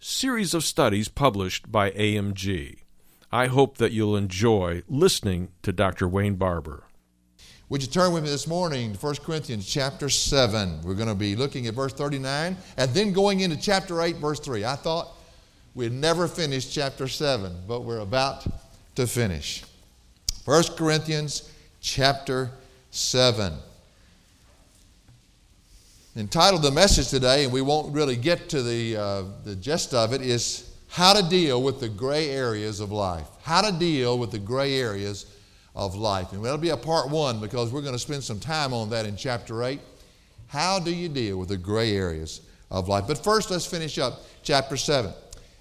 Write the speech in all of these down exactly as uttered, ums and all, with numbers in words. series of studies published by A M G. I hope that you'll enjoy listening to Doctor Wayne Barber. Would you turn with me this morning to First Corinthians chapter seven. We're going to be looking at verse thirty-nine and then going into chapter eight, verse three. I thought we'd never finish chapter seven, but we're about to finish. First Corinthians chapter seven. Entitled the message today, and we won't really get to the uh, the gist of it, is how to deal with the gray areas of life. How to deal with the gray areas of life. And that'll be a part one because we're going to spend some time on that in chapter eight. How do you deal with the gray areas of life? But first, let's finish up chapter seven.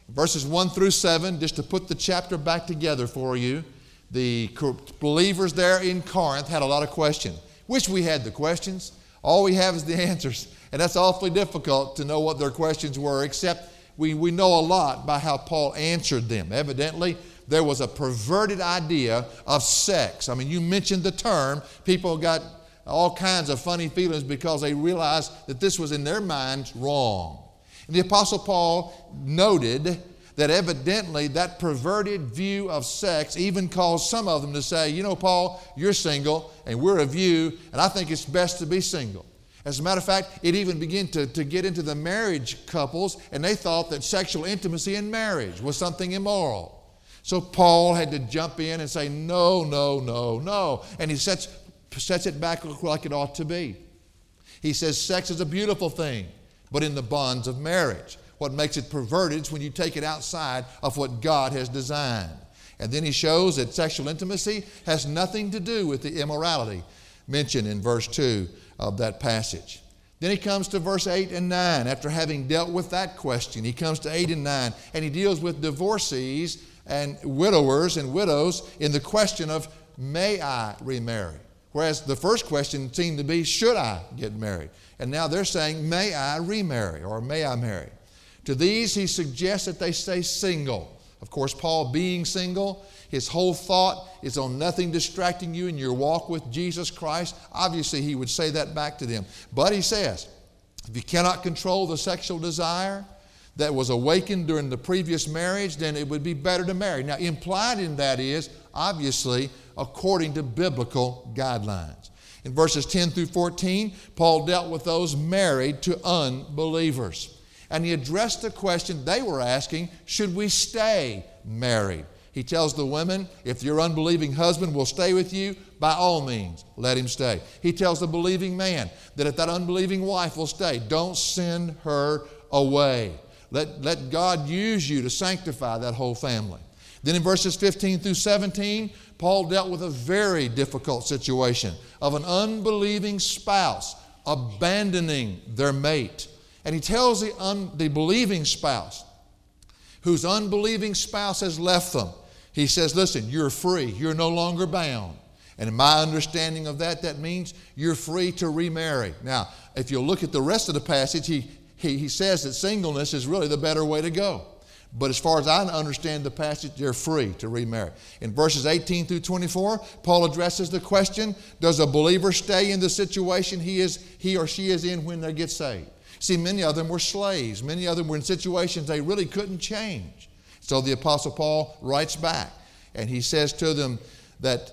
Verses one through seven, just to put the chapter back together for you, the believers there in Corinth had a lot of questions. Wish we had the questions. All we have is the answers, and that's awfully difficult to know what their questions were, except we, we know a lot by how Paul answered them. Evidently, there was a perverted idea of sex. I mean, you mentioned the term. People got all kinds of funny feelings because they realized that this was in their minds wrong. And the Apostle Paul noted that evidently that perverted view of sex even caused some of them to say, you know, Paul, you're single and we're of you, and I think it's best to be single. As a matter of fact, it even began to, to get into the marriage couples, and they thought that sexual intimacy in marriage was something immoral. So Paul had to jump in and say, no, no, no, no. And he sets, sets it back like it ought to be. He says sex is a beautiful thing, but in the bonds of marriage. What makes it perverted is when you take it outside of what God has designed. And then he shows that sexual intimacy has nothing to do with the immorality mentioned in verse two of that passage. Then he comes to verse eight and nine. After having dealt with that question, he comes to eight and nine, and he deals with divorcees and widowers and widows in the question of, may I remarry? Whereas the first question seemed to be, should I get married? And now they're saying, may I remarry, or may I marry? To these, he suggests that they stay single. Of course, Paul being single, his whole thought is on nothing distracting you in your walk with Jesus Christ. Obviously, he would say that back to them. But he says, if you cannot control the sexual desire that was awakened during the previous marriage, then it would be better to marry. Now, implied in that is, obviously, according to biblical guidelines. In verses ten through fourteen, Paul dealt with those married to unbelievers. And he addressed the question they were asking, should we stay married? He tells the women, if your unbelieving husband will stay with you, by all means, let him stay. He tells the believing man that if that unbelieving wife will stay, don't send her away. Let, let God use you to sanctify that whole family. Then in verses fifteen through seventeen, Paul dealt with a very difficult situation of an unbelieving spouse abandoning their mate. And he tells the, un, the believing spouse, whose unbelieving spouse has left them, he says, listen, you're free. You're no longer bound. And in my understanding of that, that means you're free to remarry. Now, if you look at the rest of the passage, he, he, he says that singleness is really the better way to go. But as far as I understand the passage, they're free to remarry. In verses eighteen through twenty-four, Paul addresses the question, does a believer stay in the situation he is, he or she is in when they get saved? See, many of them were slaves. Many of them were in situations they really couldn't change. So the Apostle Paul writes back, and he says to them that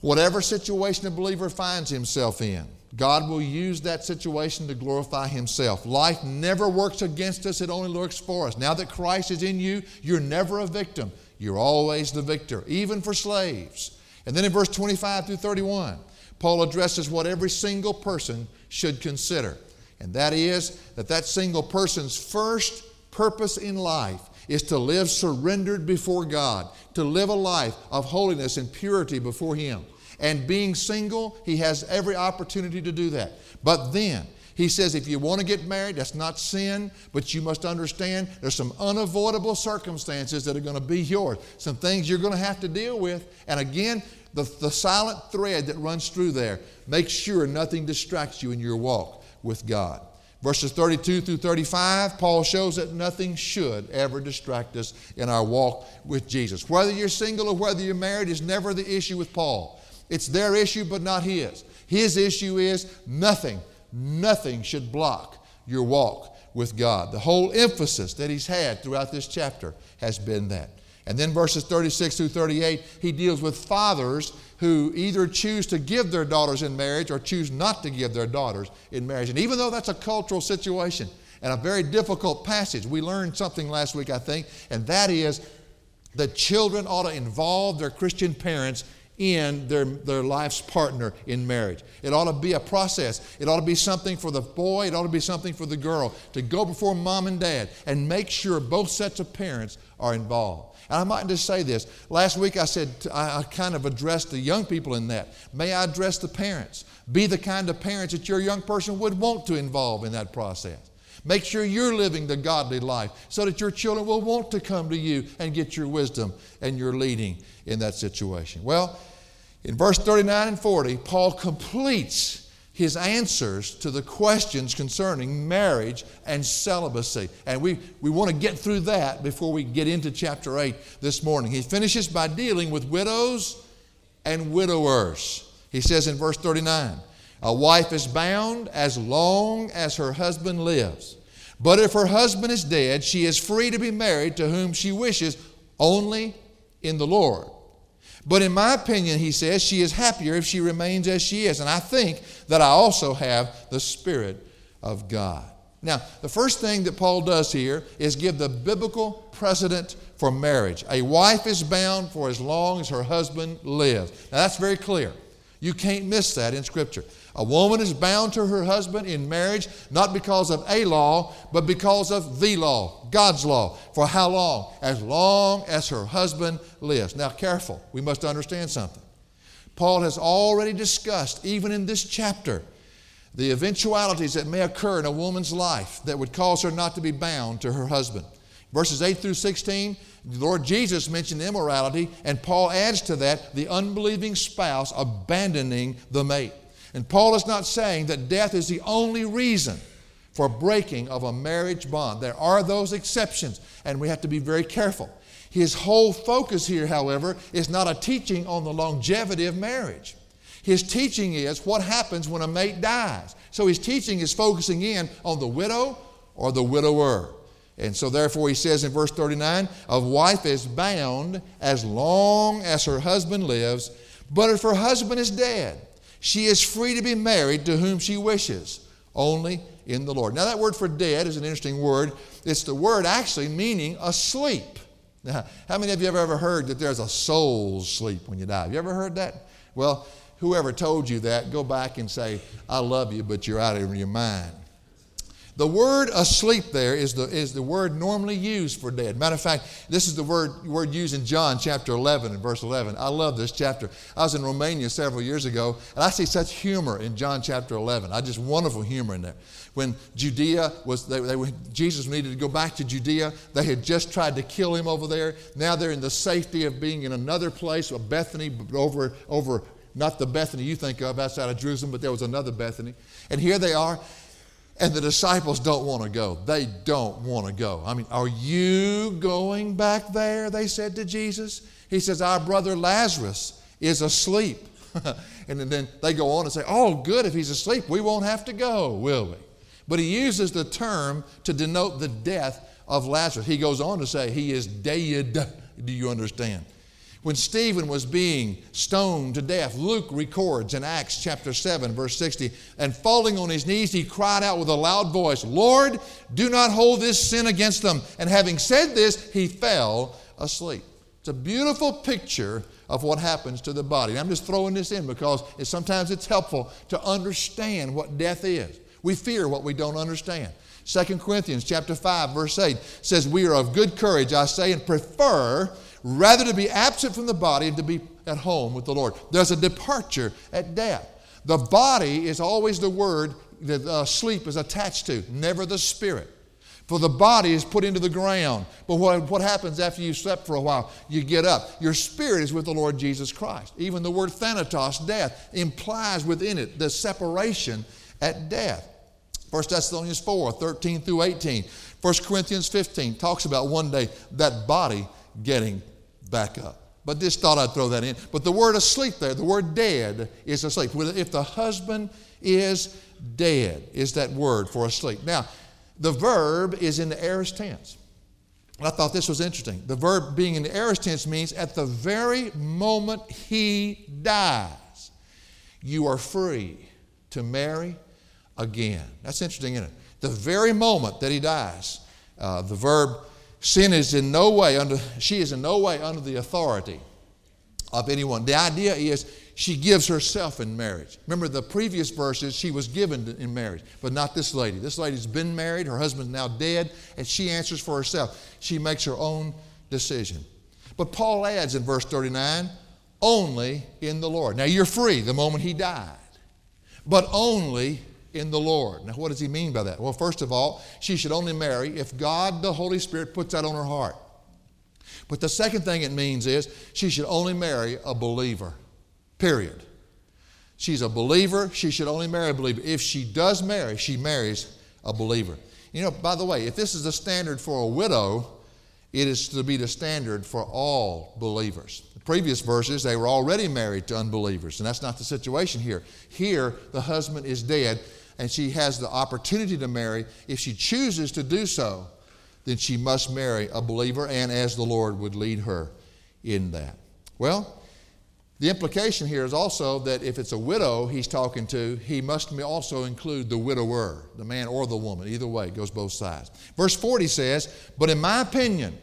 whatever situation a believer finds himself in, God will use that situation to glorify Himself. Life never works against us. It only works for us. Now that Christ is in you, you're never a victim. You're always the victor, even for slaves. And then in verse twenty-five through thirty-one, Paul addresses what every single person should consider. And that is that that single person's first purpose in life is to live surrendered before God, to live a life of holiness and purity before Him. And being single, he has every opportunity to do that. But then, he says, if you want to get married, that's not sin, but you must understand there's some unavoidable circumstances that are going to be yours, some things you're going to have to deal with. And again, the, the silent thread that runs through there, make sure nothing distracts you in your walk with God. Verses thirty-two through thirty-five, Paul shows that nothing should ever distract us in our walk with Jesus. Whether you're single or whether you're married is never the issue with Paul. It's their issue, but not his. His issue is nothing, nothing should block your walk with God. The whole emphasis that he's had throughout this chapter has been that. And then verses thirty-six through thirty-eight, he deals with fathers who either choose to give their daughters in marriage or choose not to give their daughters in marriage. And even though that's a cultural situation and a very difficult passage, we learned something last week, I think, and that is that children ought to involve their Christian parents in their, their life's partner in marriage. It ought to be a process. It ought to be something for the boy. It ought to be something for the girl to go before mom and dad and make sure both sets of parents are involved. And I might just say this. Last week I said, I kind of addressed the young people in that. May I address the parents? Be the kind of parents that your young person would want to involve in that process. Make sure you're living the godly life so that your children will want to come to you and get your wisdom and your leading in that situation. Well, in verse thirty-nine and forty, Paul completes his answers to the questions concerning marriage and celibacy. And we, we want to get through that before we get into chapter eight this morning. He finishes by dealing with widows and widowers. He says in verse thirty-nine, a wife is bound as long as her husband lives. But if her husband is dead, she is free to be married to whom she wishes, only in the Lord. But in my opinion, he says, she is happier if she remains as she is. And I think that I also have the Spirit of God. Now, the first thing that Paul does here is give the biblical precedent for marriage. A wife is bound for as long as her husband lives. Now, that's very clear. You can't miss that in Scripture. A woman is bound to her husband in marriage, not because of a law, but because of the law, God's law. For how long? As long as her husband lives. Now, careful. We must understand something. Paul has already discussed, even in this chapter, the eventualities that may occur in a woman's life that would cause her not to be bound to her husband. Verses eight through sixteen, the Lord Jesus mentioned immorality, and Paul adds to that the unbelieving spouse abandoning the mate. And Paul is not saying that death is the only reason for breaking of a marriage bond. There are those exceptions, and we have to be very careful. His whole focus here, however, is not a teaching on the longevity of marriage. His teaching is what happens when a mate dies. So his teaching is focusing in on the widow or the widower. And so therefore he says in verse thirty-nine, a wife is bound as long as her husband lives, but if her husband is dead, she is free to be married to whom she wishes, only in the Lord. Now that word for dead is an interesting word. It's the word actually meaning asleep. Now, how many of you have ever heard that there's a soul's sleep when you die? Have you ever heard that? Well, whoever told you that, go back and say, I love you, but you're out of your mind. The word asleep there is the, is the word normally used for dead. Matter of fact, this is the word, word used in John chapter eleven and verse eleven. I love this chapter. I was in Romania several years ago, and I see such humor in John chapter eleven. I just wonderful humor in there. When Judea was, they, they, Jesus needed to go back to Judea. They had just tried to kill him over there. Now they're in the safety of being in another place, a Bethany over over not the Bethany you think of outside of Jerusalem, but there was another Bethany. And here they are. And the disciples don't want to go. They don't want to go. I mean, are you going back there? They said to Jesus. He says, our brother Lazarus is asleep. And then they go on and say, oh, good, if he's asleep, we won't have to go, will we? But he uses the term to denote the death of Lazarus. He goes on to say, he is dead. Do you understand? When Stephen was being stoned to death, Luke records in Acts chapter seven, verse sixty, and falling on his knees, he cried out with a loud voice, Lord, do not hold this sin against them. And having said this, he fell asleep. It's a beautiful picture of what happens to the body. And I'm just throwing this in because it's, sometimes it's helpful to understand what death is. We fear what we don't understand. Second Corinthians chapter five, verse eight says, we are of good courage, I say, and prefer rather to be absent from the body and to be at home with the Lord. There's a departure at death. The body is always the word that uh, sleep is attached to, never the spirit. For the body is put into the ground. But what, what happens after you slept for a while? You get up. Your spirit is with the Lord Jesus Christ. Even the word thanatos, death, implies within it the separation at death. First Thessalonians four, thirteen through eighteen. First Corinthians fifteen talks about one day that body getting back up. But just thought I'd throw that in. But the word asleep there, the word dead is asleep. If the husband is dead, is that word for asleep. Now, the verb is in the aorist tense. I thought this was interesting. The verb being in the aorist tense means at the very moment he dies, you are free to marry again. That's interesting, isn't it? The very moment that he dies, uh, the verb sin is in no way under, she is in no way under the authority of anyone. The idea is she gives herself in marriage. Remember the previous verses, she was given in marriage, but not this lady. This lady's been married, her husband's now dead, and she answers for herself. She makes her own decision. But Paul adds in verse thirty-nine, only in the Lord. Now you're free the moment he died, but only in the Lord. Now what does he mean by that? Well, first of all, she should only marry if God the Holy Spirit puts that on her heart. But the second thing it means is she should only marry a believer, period. She's a believer, she should only marry a believer. If she does marry, she marries a believer. You know, by the way, if this is the standard for a widow, it is to be the standard for all believers. The previous verses, they were already married to unbelievers, and that's not the situation here. Here, the husband is dead, and she has the opportunity to marry. If she chooses to do so, then she must marry a believer, and as the Lord would lead her in that. Well, the implication here is also that if it's a widow he's talking to, he must also include the widower, the man or the woman. Either way, it goes both sides. Verse forty says, but in my opinion,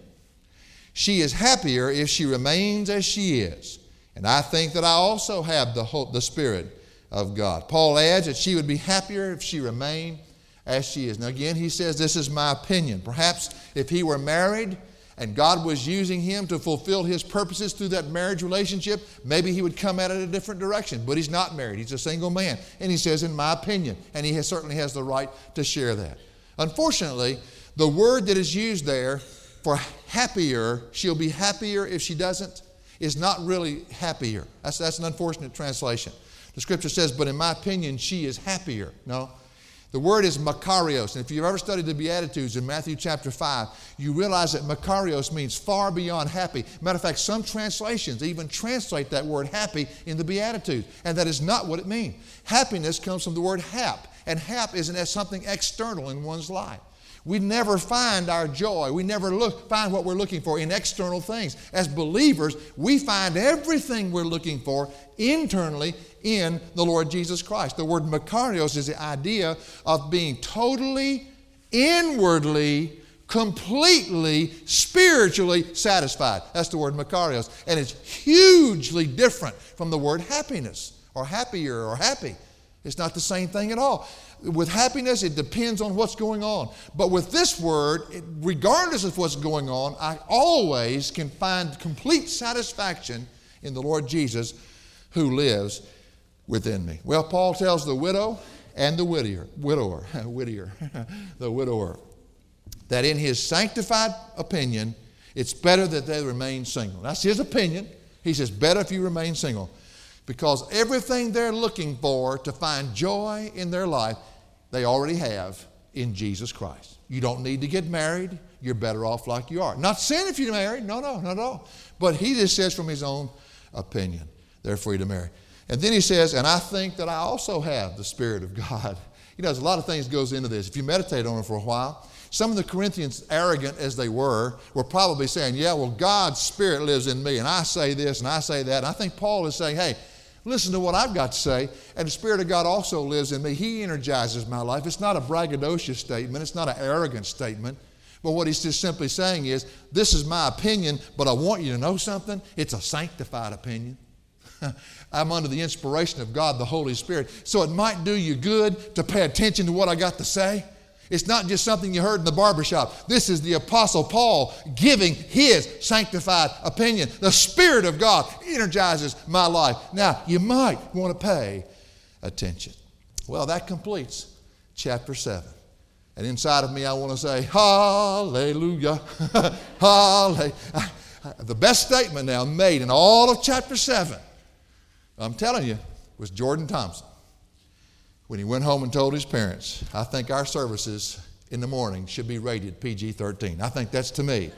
she is happier if she remains as she is. And I think that I also have the hope, the Spirit of God. Paul adds that she would be happier if she remained as she is. Now again, he says, this is my opinion. Perhaps if he were married and God was using him to fulfill his purposes through that marriage relationship, maybe he would come at it a different direction. But he's not married. He's a single man. And he says, in my opinion. And he has, certainly has the right to share that. Unfortunately, the word that is used there for happier, she'll be happier if she doesn't, is not really happier. That's, that's an unfortunate translation. The scripture says, but in my opinion, she is happier. No. The word is makarios. And if you've ever studied the Beatitudes in Matthew chapter five, you realize that makarios means far beyond happy. Matter of fact, some translations even translate that word happy in the Beatitudes. And that is not what it means. Happiness comes from the word hap. And hap is as something external in one's life. We never find our joy. We never look, find what we're looking for in external things. As believers, we find everything we're looking for internally in the Lord Jesus Christ. The word makarios is the idea of being totally, inwardly, completely, spiritually satisfied. That's the word makarios. And it's hugely different from the word happiness or happier or happy. It's not the same thing at all. With happiness, it depends on what's going on. But with this word, it, regardless of what's going on, I always can find complete satisfaction in the Lord Jesus who lives within me. Well, Paul tells the widow and the whittier, widower, whittier, the widower, that in his sanctified opinion, it's better that they remain single. That's his opinion. He says, better if you remain single, because everything they're looking for to find joy in their life, they already have in Jesus Christ. You don't need to get married. You're better off like you are. Not sin if you're married. No, no, not at all. But he just says from his own opinion, they're free to marry. And then he says, and I think that I also have the Spirit of God. You know, there's a lot of things goes into this. If you meditate on it for a while, Some of the Corinthians, arrogant as they were, were probably saying, yeah, well, God's Spirit lives in me, and I say this, and I say that. And I think Paul is saying, hey, listen to what I've got to say, and the Spirit of God also lives in me. He energizes my life. It's not a braggadocious statement. It's not an arrogant statement. But what he's just simply saying is, this is my opinion, but I want you to know something. It's a sanctified opinion. I'm under the inspiration of God, the Holy Spirit. So it might do you good to pay attention to what I got to say. It's not just something you heard in the barbershop. This is the Apostle Paul giving his sanctified opinion. The Spirit of God energizes my life. Now, you might want to pay attention. Well, that completes chapter seven. And inside of me, I want to say, hallelujah, hallelujah. The best statement now made in all of chapter seven, I'm telling you, was Jordan Thompson. When he went home and told his parents, I think our services in the morning should be rated P G thirteen. I think that's, to me,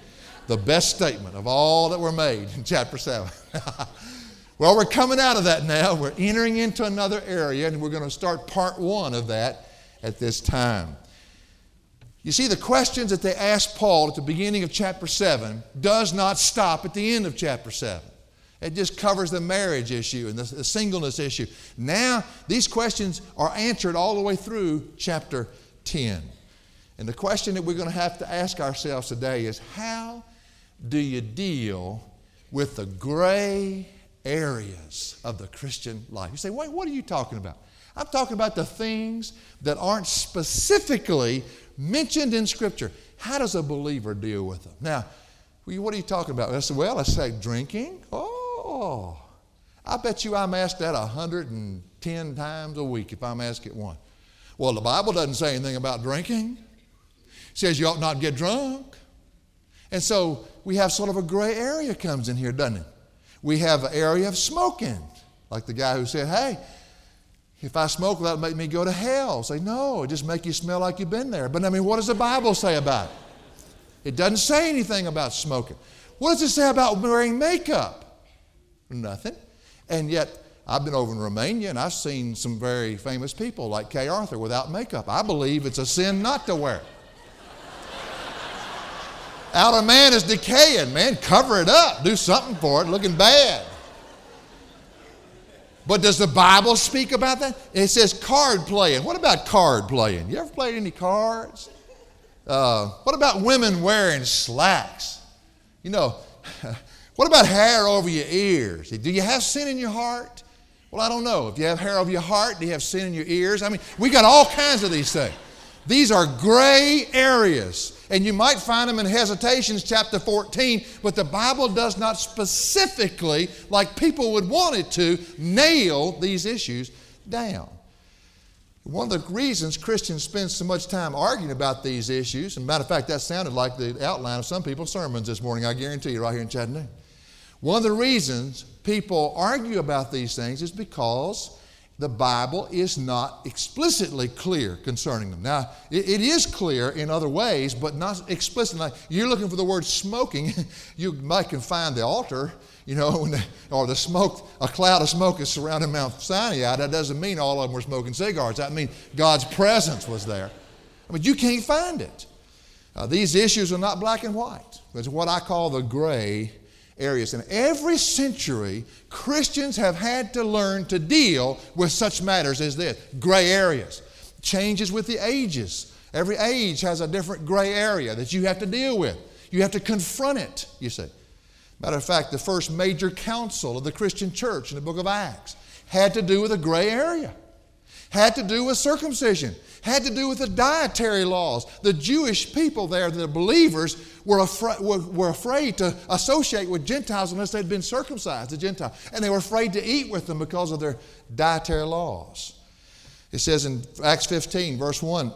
the best statement of all that were made in chapter seven. Well, we're coming out of that now. We're entering into another area, and we're going to start part one of that at this time. You see, the questions that they asked Paul at the beginning of chapter seven does not stop at the end of chapter seven. It just covers the marriage issue and the singleness issue. Now, these questions are answered all the way through chapter ten. And the question that we're going to have to ask ourselves today is, how do you deal with the gray areas of the Christian life? You say, wait, what are you talking about? I'm talking about the things that aren't specifically mentioned in Scripture. How does a believer deal with them? Now, what are you talking about? I said, well, I say drinking. Oh. Oh, I bet you I'm asked that one hundred ten times a week if I'm asked it one. Well, the Bible doesn't say anything about drinking. It says you ought not get drunk. And so we have sort of a gray area comes in here, doesn't it? We have an area of smoking. Like the guy who said, hey, if I smoke, that'll make me go to hell. Say, no, it just make you smell like you've been there. But I mean, what does the Bible say about it? It doesn't say anything about smoking. What does it say about wearing makeup? Nothing. And yet, I've been over in Romania and I've seen some very famous people like Kay Arthur without makeup. I believe it's a sin not to wear. Outer man is decaying, man. Cover it up. Do something for it. Looking bad. But does the Bible speak about that? It says card playing. What about card playing? You ever played any cards? Uh, what about women wearing slacks? You know... What about hair over your ears? Do you have sin in your heart? Well, I don't know. If you have hair over your heart, do you have sin in your ears? I mean, we got all kinds of these things. These are gray areas. And you might find them in Hesitations chapter fourteen, but the Bible does not specifically, like people would want it to, nail these issues down. One of the reasons Christians spend so much time arguing about these issues, and matter of fact, that sounded like the outline of some people's sermons this morning, I guarantee you, right here in Chattanooga. One of the reasons people argue about these things is because the Bible is not explicitly clear concerning them. Now, it, it is clear in other ways, but not explicitly. You're looking for the word smoking, you might can find the altar, you know, or the smoke, a cloud of smoke is surrounding Mount Sinai. That doesn't mean all of them were smoking cigars. That means God's presence was there. I mean, you can't find it. Uh, these issues are not black and white. It's what I call the gray areas. In every century, Christians have had to learn to deal with such matters as this, gray areas. Changes with the ages. Every age has a different gray area that you have to deal with. You have to confront it, you see. Matter of fact, the first major council of the Christian church in the book of Acts had to do with a gray area, had to do with circumcision, had to do with the dietary laws. The Jewish people there, the believers, were, afra- were, were afraid to associate with Gentiles unless they'd been circumcised, the Gentiles. And they were afraid to eat with them because of their dietary laws. It says in Acts fifteen, verse one,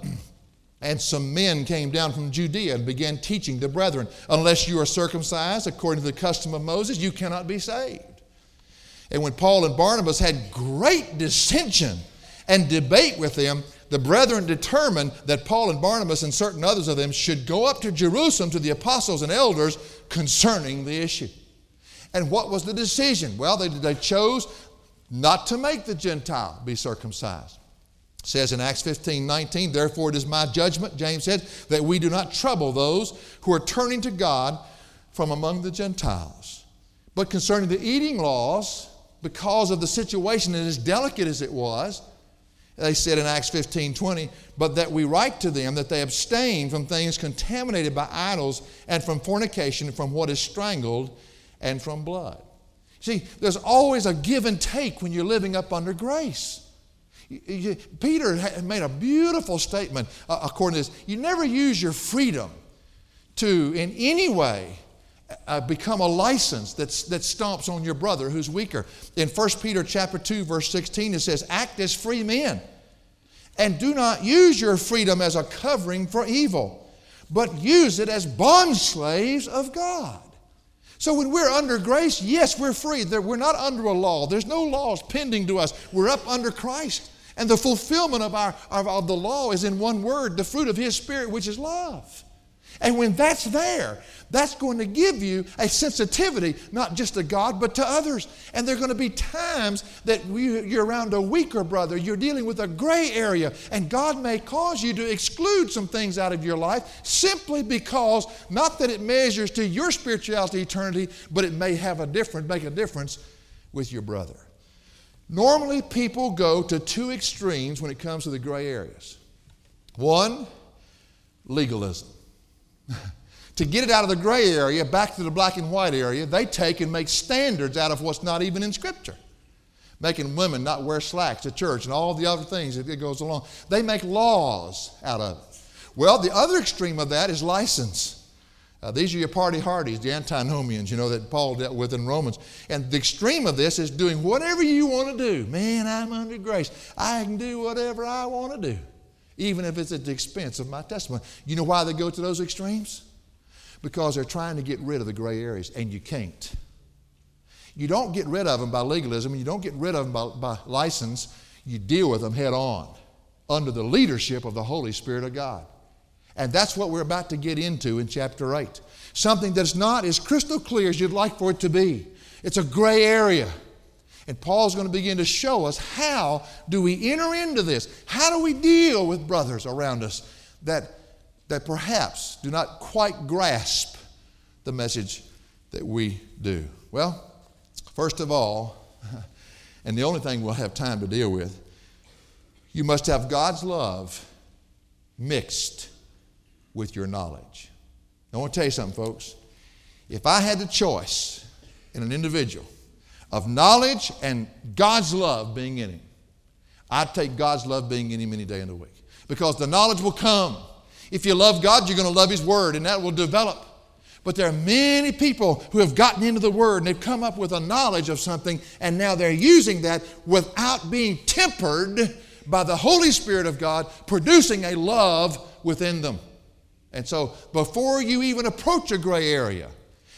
and some men came down from Judea and began teaching the brethren, unless you are circumcised according to the custom of Moses, you cannot be saved. And when Paul and Barnabas had great dissension and debate with them, the brethren determined that Paul and Barnabas and certain others of them should go up to Jerusalem to the apostles and elders concerning the issue. And what was the decision? Well, they, they chose not to make the Gentile be circumcised. It says in Acts fifteen nineteen, therefore it is my judgment, James says, that we do not trouble those who are turning to God from among the Gentiles. But concerning the eating laws, because of the situation and as delicate as it was, they said in Acts fifteen twenty, but that we write to them that they abstain from things contaminated by idols and from fornication and from what is strangled and from blood. See, there's always a give and take when you're living up under grace. You, you, Peter made a beautiful statement uh, according to this. You never use your freedom to in any way Uh, become a license that's, that stomps on your brother who's weaker. In First Peter chapter two, verse sixteen, it says, act as free men and do not use your freedom as a covering for evil, but use it as bond slaves of God. So when we're under grace, yes, we're free. We're not under a law. There's no laws pending to us. We're up under Christ. And the fulfillment of, our, of, of the law is in one word, the fruit of His Spirit, which is love. And when that's there, that's going to give you a sensitivity, not just to God, but to others. And there are going to be times that you're around a weaker brother, you're dealing with a gray area, and God may cause you to exclude some things out of your life simply because, not that it measures to your spirituality eternity, but it may have a difference, make a difference with your brother. Normally, people go to two extremes when it comes to the gray areas. One, legalism. To get it out of the gray area, back to the black and white area, they take and make standards out of what's not even in Scripture. Making women not wear slacks at church and all the other things that goes along. They make laws out of it. Well, the other extreme of that is license. Uh, these are your party hardies, the antinomians, you know, that Paul dealt with in Romans. And the extreme of this is doing whatever you want to do. Man, I'm under grace. I can do whatever I want to do, even if it's at the expense of my testimony. You know why they go to those extremes? Because they're trying to get rid of the gray areas, and you can't. You don't get rid of them by legalism, and you don't get rid of them by, by license. You deal with them head on under the leadership of the Holy Spirit of God. And that's what we're about to get into in chapter eight. Something that's not as crystal clear as you'd like for it to be. It's a gray area. And Paul's going to begin to show us how do we enter into this? How do we deal with brothers around us that, that perhaps do not quite grasp the message that we do? Well, first of all, and the only thing we'll have time to deal with, you must have God's love mixed with your knowledge. I want to tell you something, folks. If I had the choice in an individual of knowledge and God's love being in him, I'd take God's love being in him any day in the week. Because the knowledge will come. If you love God, you're going to love His Word, and that will develop. But there are many people who have gotten into the Word, and they've come up with a knowledge of something, and now they're using that without being tempered by the Holy Spirit of God, producing a love within them. And so before you even approach a gray area,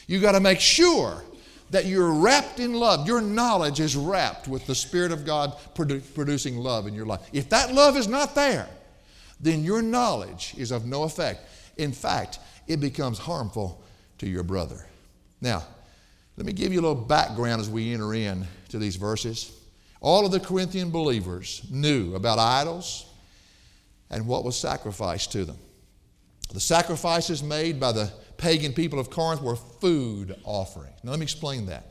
you've got to make sure that you're wrapped in love. Your knowledge is wrapped with the Spirit of God produ- producing love in your life. If that love is not there, then your knowledge is of no effect. In fact, it becomes harmful to your brother. Now, let me give you a little background as we enter in to these verses. All of the Corinthian believers knew about idols and what was sacrificed to them. The sacrifices made by the pagan people of Corinth were food offerings. Now, let me explain that.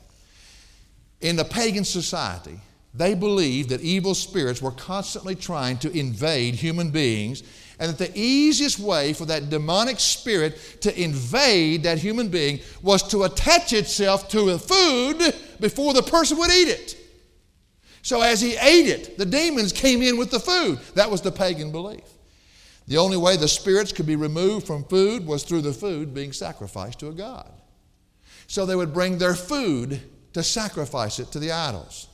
In the pagan society, they believed that evil spirits were constantly trying to invade human beings, and that the easiest way for that demonic spirit to invade that human being was to attach itself to the food before the person would eat it. So as he ate it, the demons came in with the food. That was the pagan belief. The only way the spirits could be removed from food was through the food being sacrificed to a god. So they would bring their food to sacrifice it to the idols.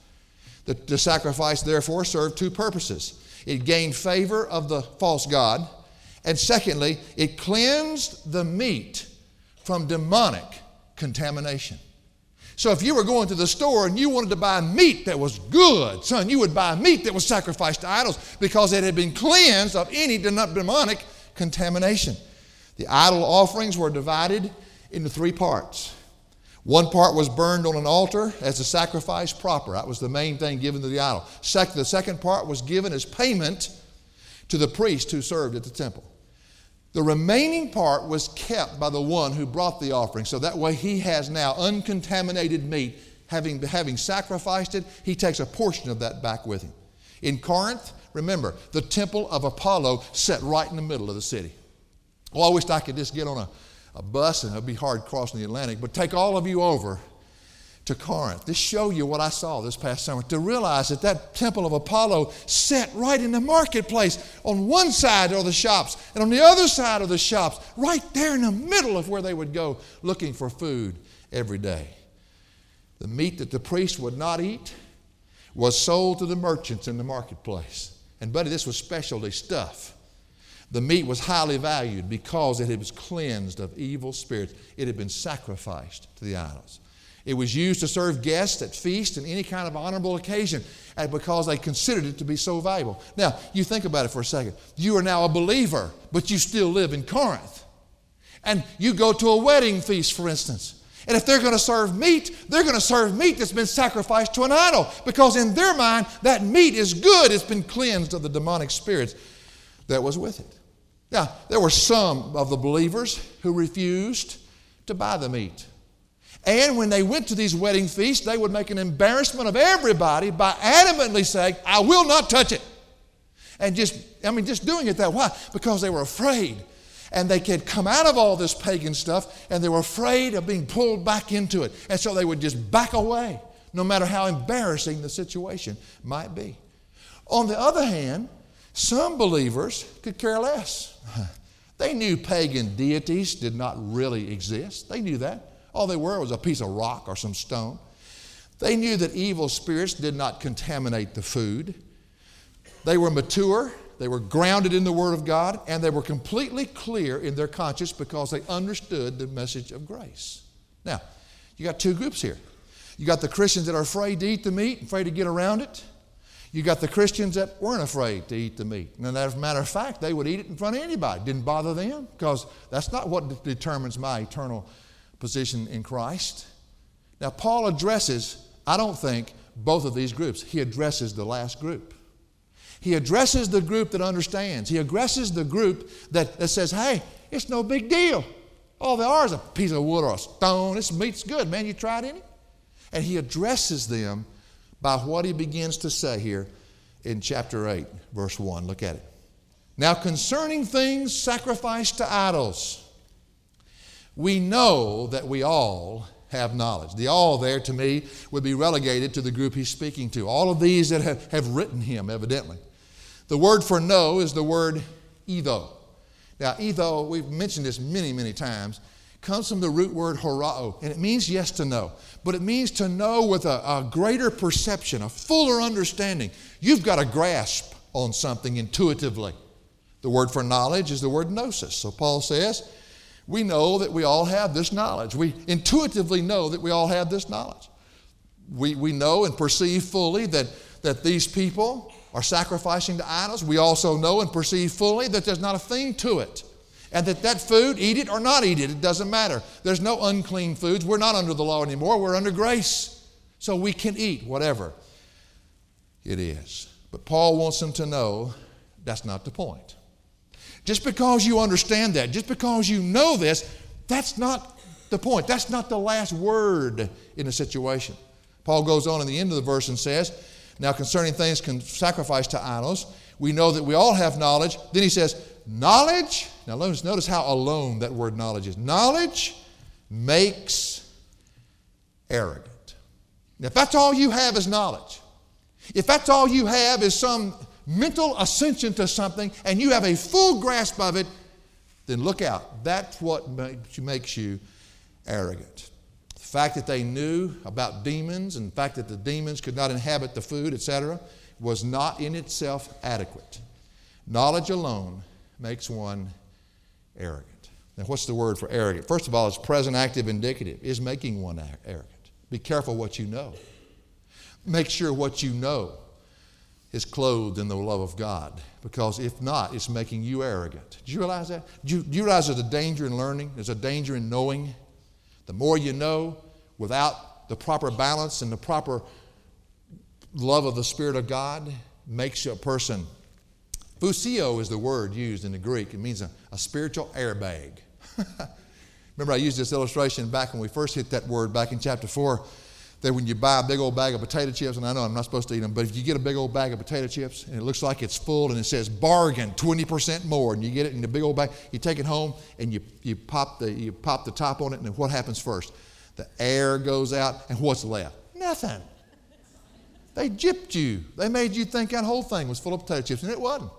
The, the sacrifice, therefore, served two purposes. It gained favor of the false god, and secondly, it cleansed the meat from demonic contamination. So if you were going to the store and you wanted to buy meat that was good, son, you would buy meat that was sacrificed to idols because it had been cleansed of any demonic contamination. The idol offerings were divided into three parts. One part was burned on an altar as a sacrifice proper. That was the main thing given to the idol. Sec- the second part was given as payment to the priest who served at the temple. The remaining part was kept by the one who brought the offering. So that way he has now uncontaminated meat. Having, having sacrificed it, he takes a portion of that back with him. In Corinth, remember, the temple of Apollo sat right in the middle of the city. Oh, I wished I could just get on a, a bus, and it would be hard crossing the Atlantic, but take all of you over to Corinth. This show you what I saw this past summer, to realize that that temple of Apollo sat right in the marketplace. On one side are the shops, and on the other side are the shops, right there in the middle of where they would go looking for food every day. The meat that the priest would not eat was sold to the merchants in the marketplace. And buddy, this was specialty stuff. The meat was highly valued because it was cleansed of evil spirits. It had been sacrificed to the idols. It was used to serve guests at feasts and any kind of honorable occasion because they considered it to be so valuable. Now, you think about it for a second. You are now a believer, but you still live in Corinth. And you go to a wedding feast, for instance. And if they're going to serve meat, they're going to serve meat that's been sacrificed to an idol, because in their mind, that meat is good. It's been cleansed of the demonic spirits that was with it. Now, there were some of the believers who refused to buy the meat. And when they went to these wedding feasts, they would make an embarrassment of everybody by adamantly saying, I will not touch it. And just, I mean, just doing it that way. Why? Because they were afraid. And they could come out of all this pagan stuff, and they were afraid of being pulled back into it. And so they would just back away, no matter how embarrassing the situation might be. On the other hand, some believers could care less. They knew pagan deities did not really exist. They knew that. All they were was a piece of rock or some stone. They knew that evil spirits did not contaminate the food. They were mature. They were grounded in the Word of God, and they were completely clear in their conscience because they understood the message of grace. Now, you got two groups here. You got the Christians that are afraid to eat the meat, afraid to get around it. You got the Christians that weren't afraid to eat the meat. And as a matter of fact, they would eat it in front of anybody. It didn't bother them, because that's not what determines my eternal position in Christ. Now, Paul addresses, I don't think, both of these groups. He addresses the last group. He addresses the group that understands. He addresses the group that, that says, hey, it's no big deal. All there are is a piece of wood or a stone. This meat's good, man. You tried any? And he addresses them by what he begins to say here in chapter eight, verse one. Look at it. Now concerning things sacrificed to idols, we know that we all have knowledge. The all there, to me, would be relegated to the group he's speaking to. All of these that have, have written him, evidently. The word for know is the word etho. Now, etho, we've mentioned this many, many times, comes from the root word horao, and it means yes to know. But it means to know with a, a greater perception, a fuller understanding. You've got a grasp on something intuitively. The word for knowledge is the word gnosis. So Paul says, we know that we all have this knowledge. We intuitively know that we all have this knowledge. We, we know and perceive fully that, that these people are sacrificing to idols. We also know and perceive fully that there's not a thing to it. And that that food, eat it or not eat it, it doesn't matter. There's no unclean foods. We're not under the law anymore. We're under grace. So we can eat whatever it is. But Paul wants them to know that's not the point. Just because you understand that, just because you know this, that's not the point. That's not the last word in the situation. Paul goes on in the end of the verse and says, now concerning things sacrificed to idols, we know that we all have knowledge. Then he says, knowledge, now notice, notice how alone that word knowledge is. Knowledge makes arrogant. Now, if that's all you have is knowledge, if that's all you have is some mental ascension to something and you have a full grasp of it, then look out. That's what makes you arrogant. The fact that they knew about demons and the fact that the demons could not inhabit the food, et cetera, was not in itself adequate. Knowledge alone makes one arrogant. Now, what's the word for arrogant? First of all, it's present active indicative. Is making one arrogant. Be careful what you know. Make sure what you know is clothed in the love of God, because if not, it's making you arrogant. Did you realize that? Do you, do you realize there's a danger in learning? There's a danger in knowing? The more you know, without the proper balance and the proper love of the Spirit of God, makes a person Fusio is the word used in the Greek. It means a, a spiritual airbag. Remember, I used this illustration back when we first hit that word back in chapter four, that when you buy a big old bag of potato chips, and I know I'm not supposed to eat them, but if you get a big old bag of potato chips and it looks like it's full and it says bargain twenty percent more, and you get it in the big old bag, you take it home and you, you, pop the, you pop the top on it, and then what happens first? The air goes out, and what's left? Nothing. They gypped you. They made you think that whole thing was full of potato chips, and it wasn't.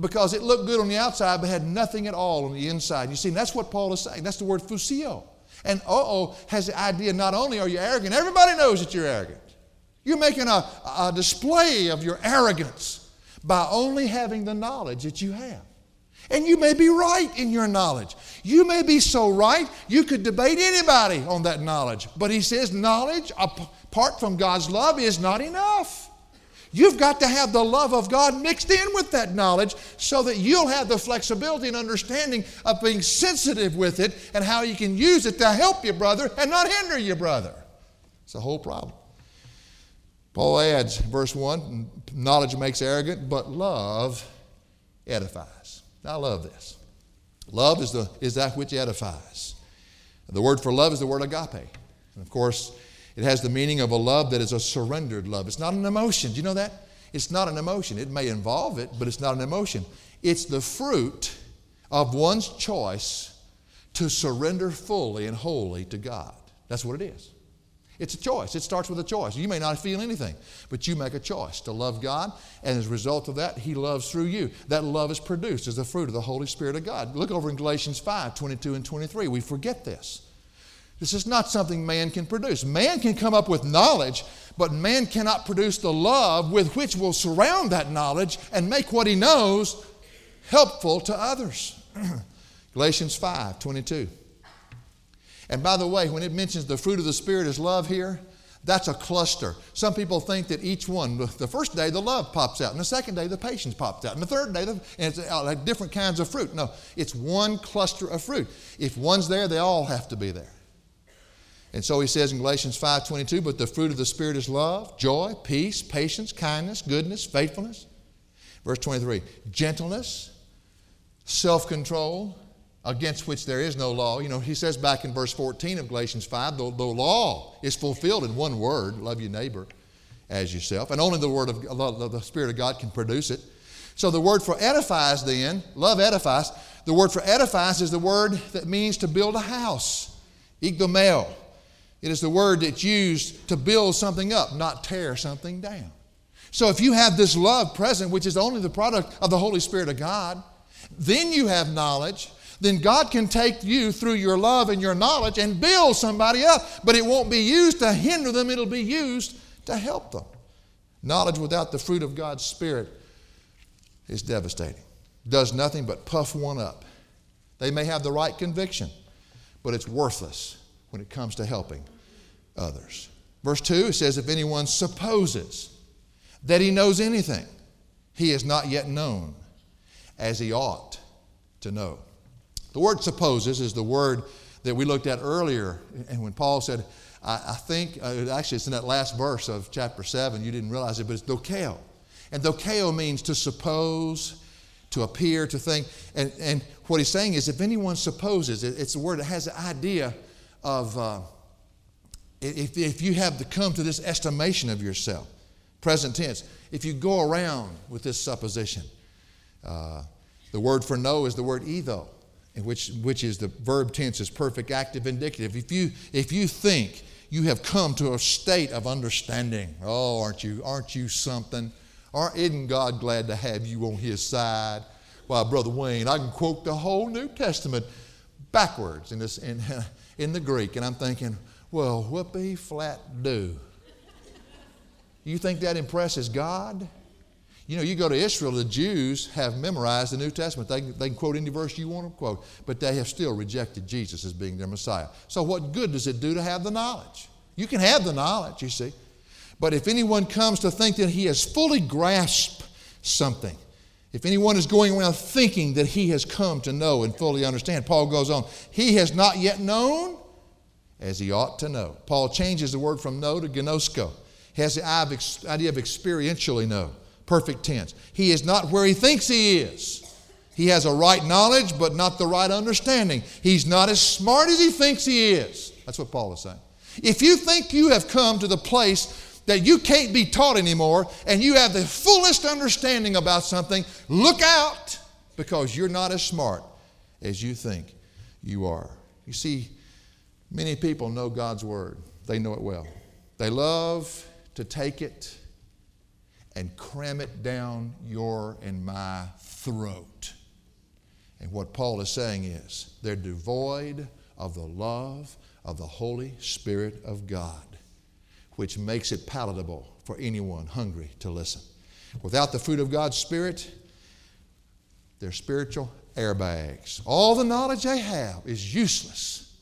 Because it looked good on the outside, but had nothing at all on the inside. You see, that's what Paul is saying. That's the word fusio. And uh-oh has the idea not only are you arrogant, everybody knows that you're arrogant. You're making a, a display of your arrogance by only having the knowledge that you have. And you may be right in your knowledge. You may be so right, you could debate anybody on that knowledge. But he says knowledge apart from God's love is not enough. You've got to have the love of God mixed in with that knowledge so that you'll have the flexibility and understanding of being sensitive with it and how you can use it to help your brother and not hinder your brother. It's a whole problem. Paul adds, verse one, knowledge makes arrogant, but love edifies. Now, I love this. Love is, the, is that which edifies. The word for love is the word agape. And of course, it has the meaning of a love that is a surrendered love. It's not an emotion. Do you know that? It's not an emotion. It may involve it, but it's not an emotion. It's the fruit of one's choice to surrender fully and wholly to God. That's what it is. It's a choice. It starts with a choice. You may not feel anything, but you make a choice to love God, and as a result of that, He loves through you. That love is produced as the fruit of the Holy Spirit of God. Look over in Galatians five, twenty-two and twenty-three. We forget this. This is not something man can produce. Man can come up with knowledge, but man cannot produce the love with which will surround that knowledge and make what he knows helpful to others. Galatians five, twenty-two. And by the way, when it mentions the fruit of the Spirit is love here, that's a cluster. Some people think that each one, the first day the love pops out, and the second day the patience pops out, and the third day the, and it's out like different kinds of fruit. No, it's one cluster of fruit. If one's there, they all have to be there. And so he says in Galatians five, twenty-two, but the fruit of the Spirit is love, joy, peace, patience, kindness, goodness, faithfulness. Verse twenty-three, gentleness, self-control, against which there is no law. You know, he says back in verse fourteen of Galatians five, the, the law is fulfilled in one word, love your neighbor as yourself. And only the word of the Spirit of God can produce it. So the word for edifies then, love edifies. The word for edifies is the word that means to build a house, igdomel. It is the word that's used to build something up, not tear something down. So if you have this love present, which is only the product of the Holy Spirit of God, then you have knowledge. Then God can take you through your love and your knowledge and build somebody up. But it won't be used to hinder them. It'll be used to help them. Knowledge without the fruit of God's Spirit is devastating. Does nothing but puff one up. They may have the right conviction, but it's worthless when it comes to helping others. Verse two, it says, if anyone supposes that he knows anything, he is not yet known as he ought to know. The word supposes is the word that we looked at earlier. And when Paul said, I, I think, uh, actually it's in that last verse of chapter seven, you didn't realize it, but it's dokeo. And dokeo means to suppose, to appear, to think. And, and what he's saying is if anyone supposes, it, it's a word that has the idea of uh, if, if you have to come to this estimation of yourself, present tense, if you go around with this supposition. Uh, the word for know is the word etho, which which is the verb tense is perfect, active, indicative. If you if you think you have come to a state of understanding, oh, aren't you, aren't you something? Or isn't God glad to have you on His side? Why, Brother Wayne, I can quote the whole New Testament backwards in this in in the Greek, and I'm thinking, well, whoopee flat do. You think that impresses God? You know, you go to Israel, the Jews have memorized the New Testament. They, they can quote any verse you want to quote, but they have still rejected Jesus as being their Messiah. So what good does it do to have the knowledge? You can have the knowledge, you see. But if anyone comes to think that he has fully grasped something, if anyone is going around thinking that he has come to know and fully understand, Paul goes on, he has not yet known as he ought to know. Paul changes the word from know to gnosko. It has the idea of experientially know. perfect tense. He is not where he thinks he is. He has a right knowledge, but not the right understanding. He's not as smart as he thinks he is. That's what Paul is saying. If you think you have come to the place that you can't be taught anymore and you have the fullest understanding about something, look out, because you're not as smart as you think you are. You see, many people know God's Word. They know it well. They love to take it and cram it down your and my throat. And what Paul is saying is they're devoid of the love of the Holy Spirit of God, which makes it palatable for anyone hungry to listen. Without the fruit of God's Spirit, they're spiritual airbags. All the knowledge they have is useless,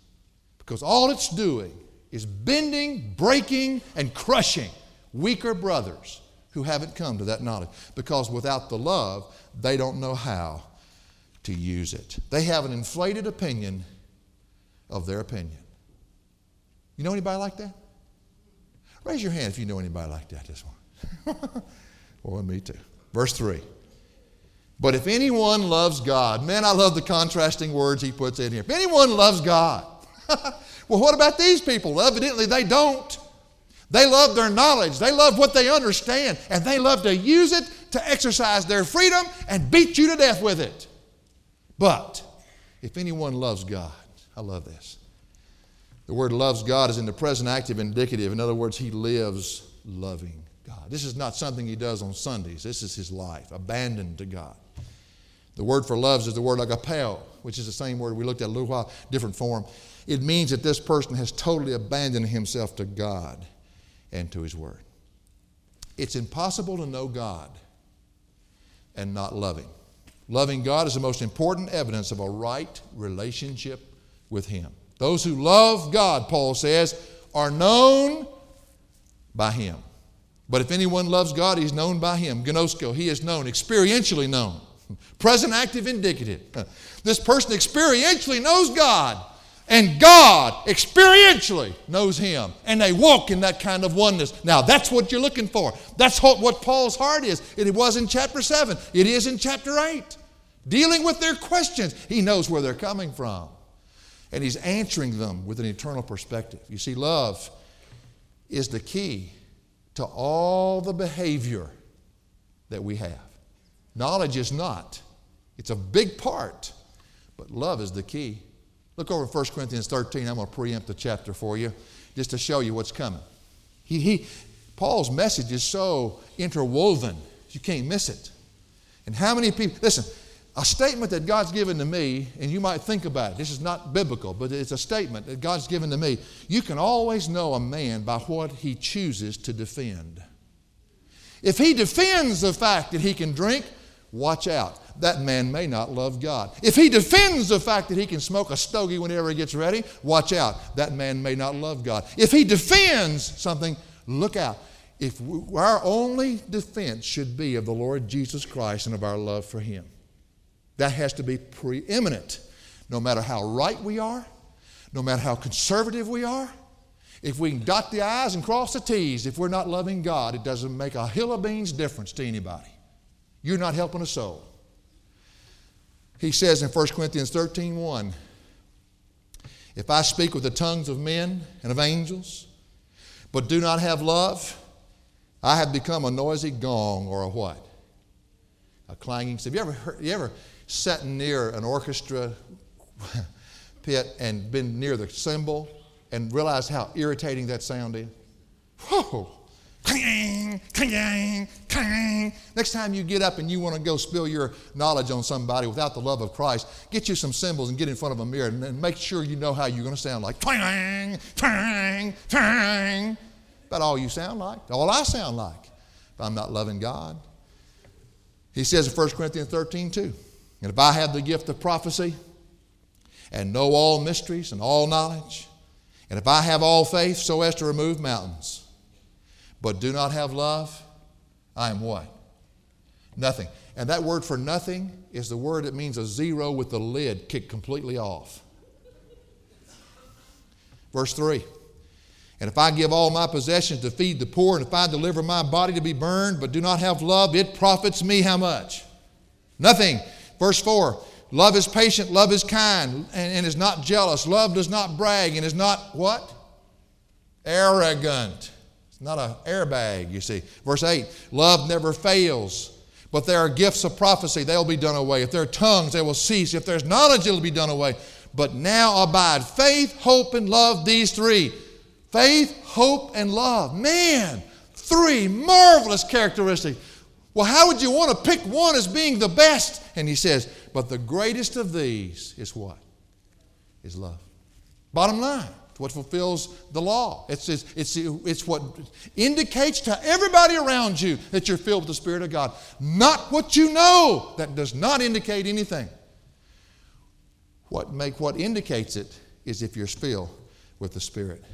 because all it's doing is bending, breaking, and crushing weaker brothers who haven't come to that knowledge, because without the love, they don't know how to use it. They have an inflated opinion of their opinion. You know anybody like that? Raise your hand if you know anybody like that this morning. Boy, me too. Verse three. But if anyone loves God, man, I love the contrasting words he puts in here. If anyone loves God, well, what about these people? Evidently, they don't. They love their knowledge. They love what they understand. And they love to use it to exercise their freedom and beat you to death with it. But if anyone loves God, I love this. The word loves God is in the present active indicative. In other words, he lives loving God. This is not something he does on Sundays. This is his life, abandoned to God. The word for loves is the word agapeo, which is the same word we looked at a little while, different form. It means that this person has totally abandoned himself to God and to his word. It's impossible to know God and not love him. Loving God is the most important evidence of a right relationship with him. Those who love God, Paul says, are known by him. But if anyone loves God, he's known by him. Gnosko, he is known, experientially known. Present active indicative. This person experientially knows God, and God experientially knows him, and they walk in that kind of oneness. Now, that's what you're looking for. That's what Paul's heart is. It was in chapter seven. It is in chapter eight. Dealing with their questions. He knows where they're coming from, and he's answering them with an eternal perspective. You see, love is the key to all the behavior that we have. Knowledge is not. It's a big part, but love is the key. Look over First Corinthians thirteen. I'm going to preempt the chapter for you just to show you what's coming. He, he, Paul's message is so interwoven, you can't miss it. And how many people, listen, a statement that God's given to me, and you might think about it. This is not biblical, but it's a statement that God's given to me. You can always know a man by what he chooses to defend. If he defends the fact that he can drink, watch out. That man may not love God. If he defends the fact that he can smoke a stogie whenever he gets ready, watch out. That man may not love God. If he defends something, look out. If we, our only defense should be of the Lord Jesus Christ and of our love for him. That has to be preeminent. No matter how right we are, no matter how conservative we are, if we can dot the I's and cross the T's, if we're not loving God, it doesn't make a hill of beans difference to anybody. You're not helping a soul. He says in First Corinthians thirteen one, if I speak with the tongues of men and of angels, but do not have love, I have become a noisy gong or a what? A clanging. Have you ever, heard, you ever sat near an orchestra pit and been near the cymbal and realized how irritating that sound is? Whoa! Clang, clang, clang. Next time you get up and you want to go spill your knowledge on somebody without the love of Christ, get you some cymbals and get in front of a mirror and make sure you know how you're going to sound like. Clang, clang, clang. About all you sound like, all I sound like, if I'm not loving God. He says in First Corinthians thirteen two, and if I have the gift of prophecy and know all mysteries and all knowledge, and if I have all faith so as to remove mountains, but do not have love, I am what? Nothing. And that word for nothing is the word that means a zero with the lid kicked completely off. Verse three. And if I give all my possessions to feed the poor, and if I deliver my body to be burned, but do not have love, it profits me how much? Nothing. Verse four, love is patient, love is kind, and, and is not jealous. Love does not brag and is not what? Arrogant. It's not an airbag, you see. Verse eight, love never fails, but there are gifts of prophecy. They'll be done away. If there are tongues, they will cease. If there's knowledge, it'll be done away. But now abide faith, hope, and love, these three. Faith, hope, and love. Man, three marvelous characteristics. Well, how would you want to pick one as being the best? And he says, but the greatest of these is what? Is love. Bottom line, it's what fulfills the law. It's, it's, it's, it's what indicates to everybody around you that you're filled with the Spirit of God. Not what you know. That does not indicate anything. What make what indicates it is if you're filled with the Spirit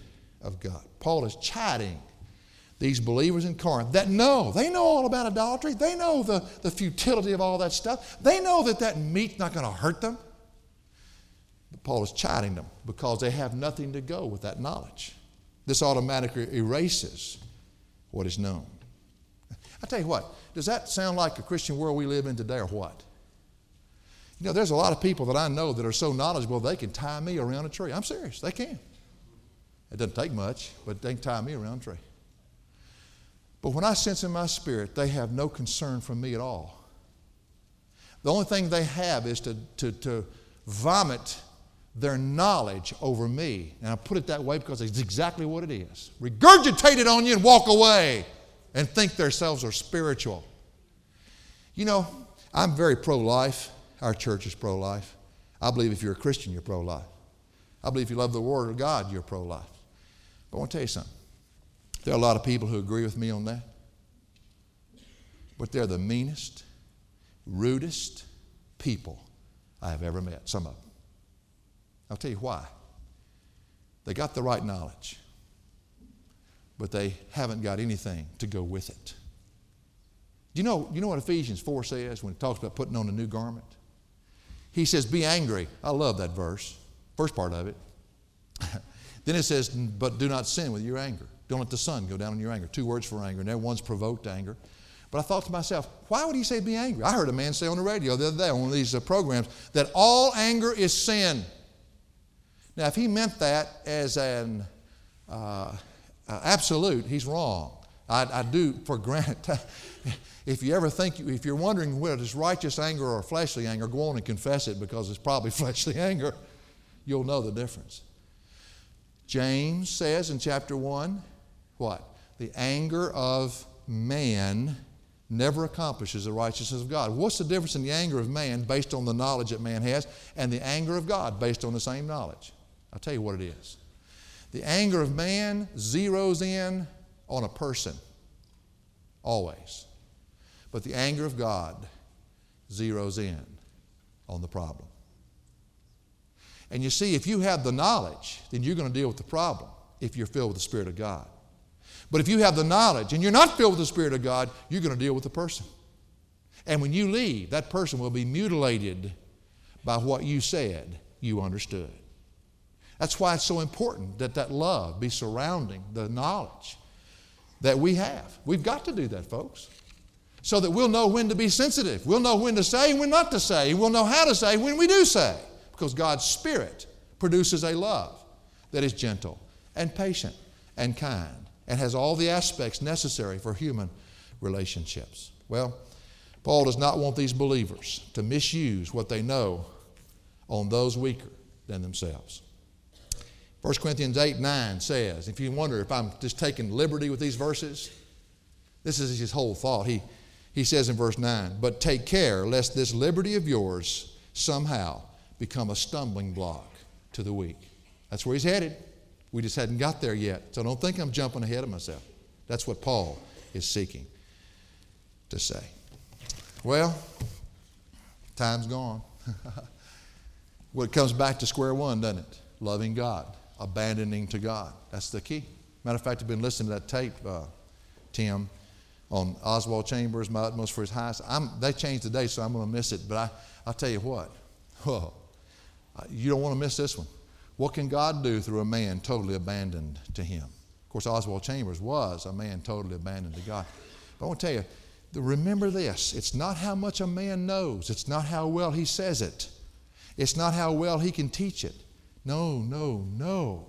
of God. Paul is chiding these believers in Corinth that know, they know all about idolatry. They know the, the futility of all that stuff. They know that that meat's not going to hurt them. But Paul is chiding them because they have nothing to go with that knowledge. This automatically erases what is known. I tell you what, does that sound like a Christian world we live in today or what? You know, there's a lot of people that I know that are so knowledgeable they can tie me around a tree. I'm serious, they can. It doesn't take much, but they can tie me around a tree. But when I sense in my spirit, they have no concern for me at all. The only thing they have is to, to, to vomit their knowledge over me. And I put it that way because it's exactly what it is. Regurgitate it on you and walk away and think themselves are spiritual. You know, I'm very pro-life. Our church is pro-life. I believe if you're a Christian, you're pro-life. I believe if you love the Word of God, you're pro-life. But I want to tell you something. There are a lot of people who agree with me on that. But they're the meanest, rudest people I have ever met, some of them. I'll tell you why. They got the right knowledge, but they haven't got anything to go with it. You know, you know what Ephesians four says when it talks about putting on a new garment? He says, be angry. I love that verse. First part of it. Then it says, but do not sin with your anger. Don't let the sun go down on your anger. Two words for anger, and everyone's provoked to anger. But I thought to myself, why would he say be angry? I heard a man say on the radio the other day on one of these uh, programs that all anger is sin. Now, if he meant that as an uh, uh, absolute, he's wrong. I, I do for granted. If you ever think, if you're wondering whether it's righteous anger or fleshly anger, go on and confess it because it's probably fleshly anger. You'll know the difference. James says in chapter one, what? The anger of man never accomplishes the righteousness of God. What's the difference in the anger of man based on the knowledge that man has and the anger of God based on the same knowledge? I'll tell you what it is. The anger of man zeroes in on a person, always. But the anger of God zeroes in on the problem. And you see, if you have the knowledge, then you're going to deal with the problem if you're filled with the Spirit of God. But if you have the knowledge and you're not filled with the Spirit of God, you're going to deal with the person. And when you leave, that person will be mutilated by what you said you understood. That's why it's so important that that love be surrounding the knowledge that we have. We've got to do that, folks, so that we'll know when to be sensitive. We'll know when to say and when not to say. We'll know how to say when we do say. Because God's Spirit produces a love that is gentle and patient and kind and has all the aspects necessary for human relationships. Well, Paul does not want these believers to misuse what they know on those weaker than themselves. First Corinthians eight nine says, if you wonder if I'm just taking liberty with these verses, this is his whole thought. He, he says in verse nine, but take care lest this liberty of yours somehow become a stumbling block to the weak. That's where he's headed. We just hadn't got there yet. So don't think I'm jumping ahead of myself. That's what Paul is seeking to say. Well, time's gone. Well, it comes back to square one, doesn't it? Loving God, abandoning to God. That's the key. Matter of fact, I've been listening to that tape, uh, Tim, on Oswald Chambers, My Utmost for His Highest. I'm, they changed the day, so I'm going to miss it. But I, I'll tell you what. Whoa. You don't want to miss this one. What can God do through a man totally abandoned to Him? course, Oswald Chambers was a man totally abandoned to God. But I want to tell you, remember this. It's not how much a man knows. It's not how well he says it. It's not how well he can teach it. No, no, no.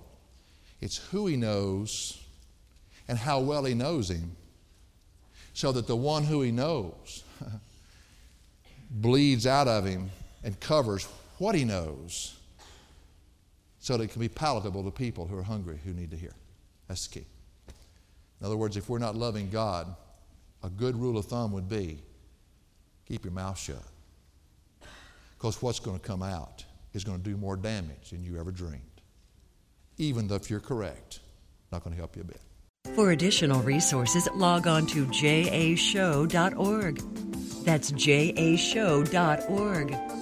It's who he knows and how well he knows him, so that the one who he knows bleeds out of him and covers what he knows, so that it can be palatable to people who are hungry, who need to hear. That's the key. In other words, if we're not loving God, a good rule of thumb would be, keep your mouth shut. Because what's going to come out is going to do more damage than you ever dreamed. Even though if you're correct, not going to help you a bit. For additional resources, log on to j a show dot org. That's j a show dot org.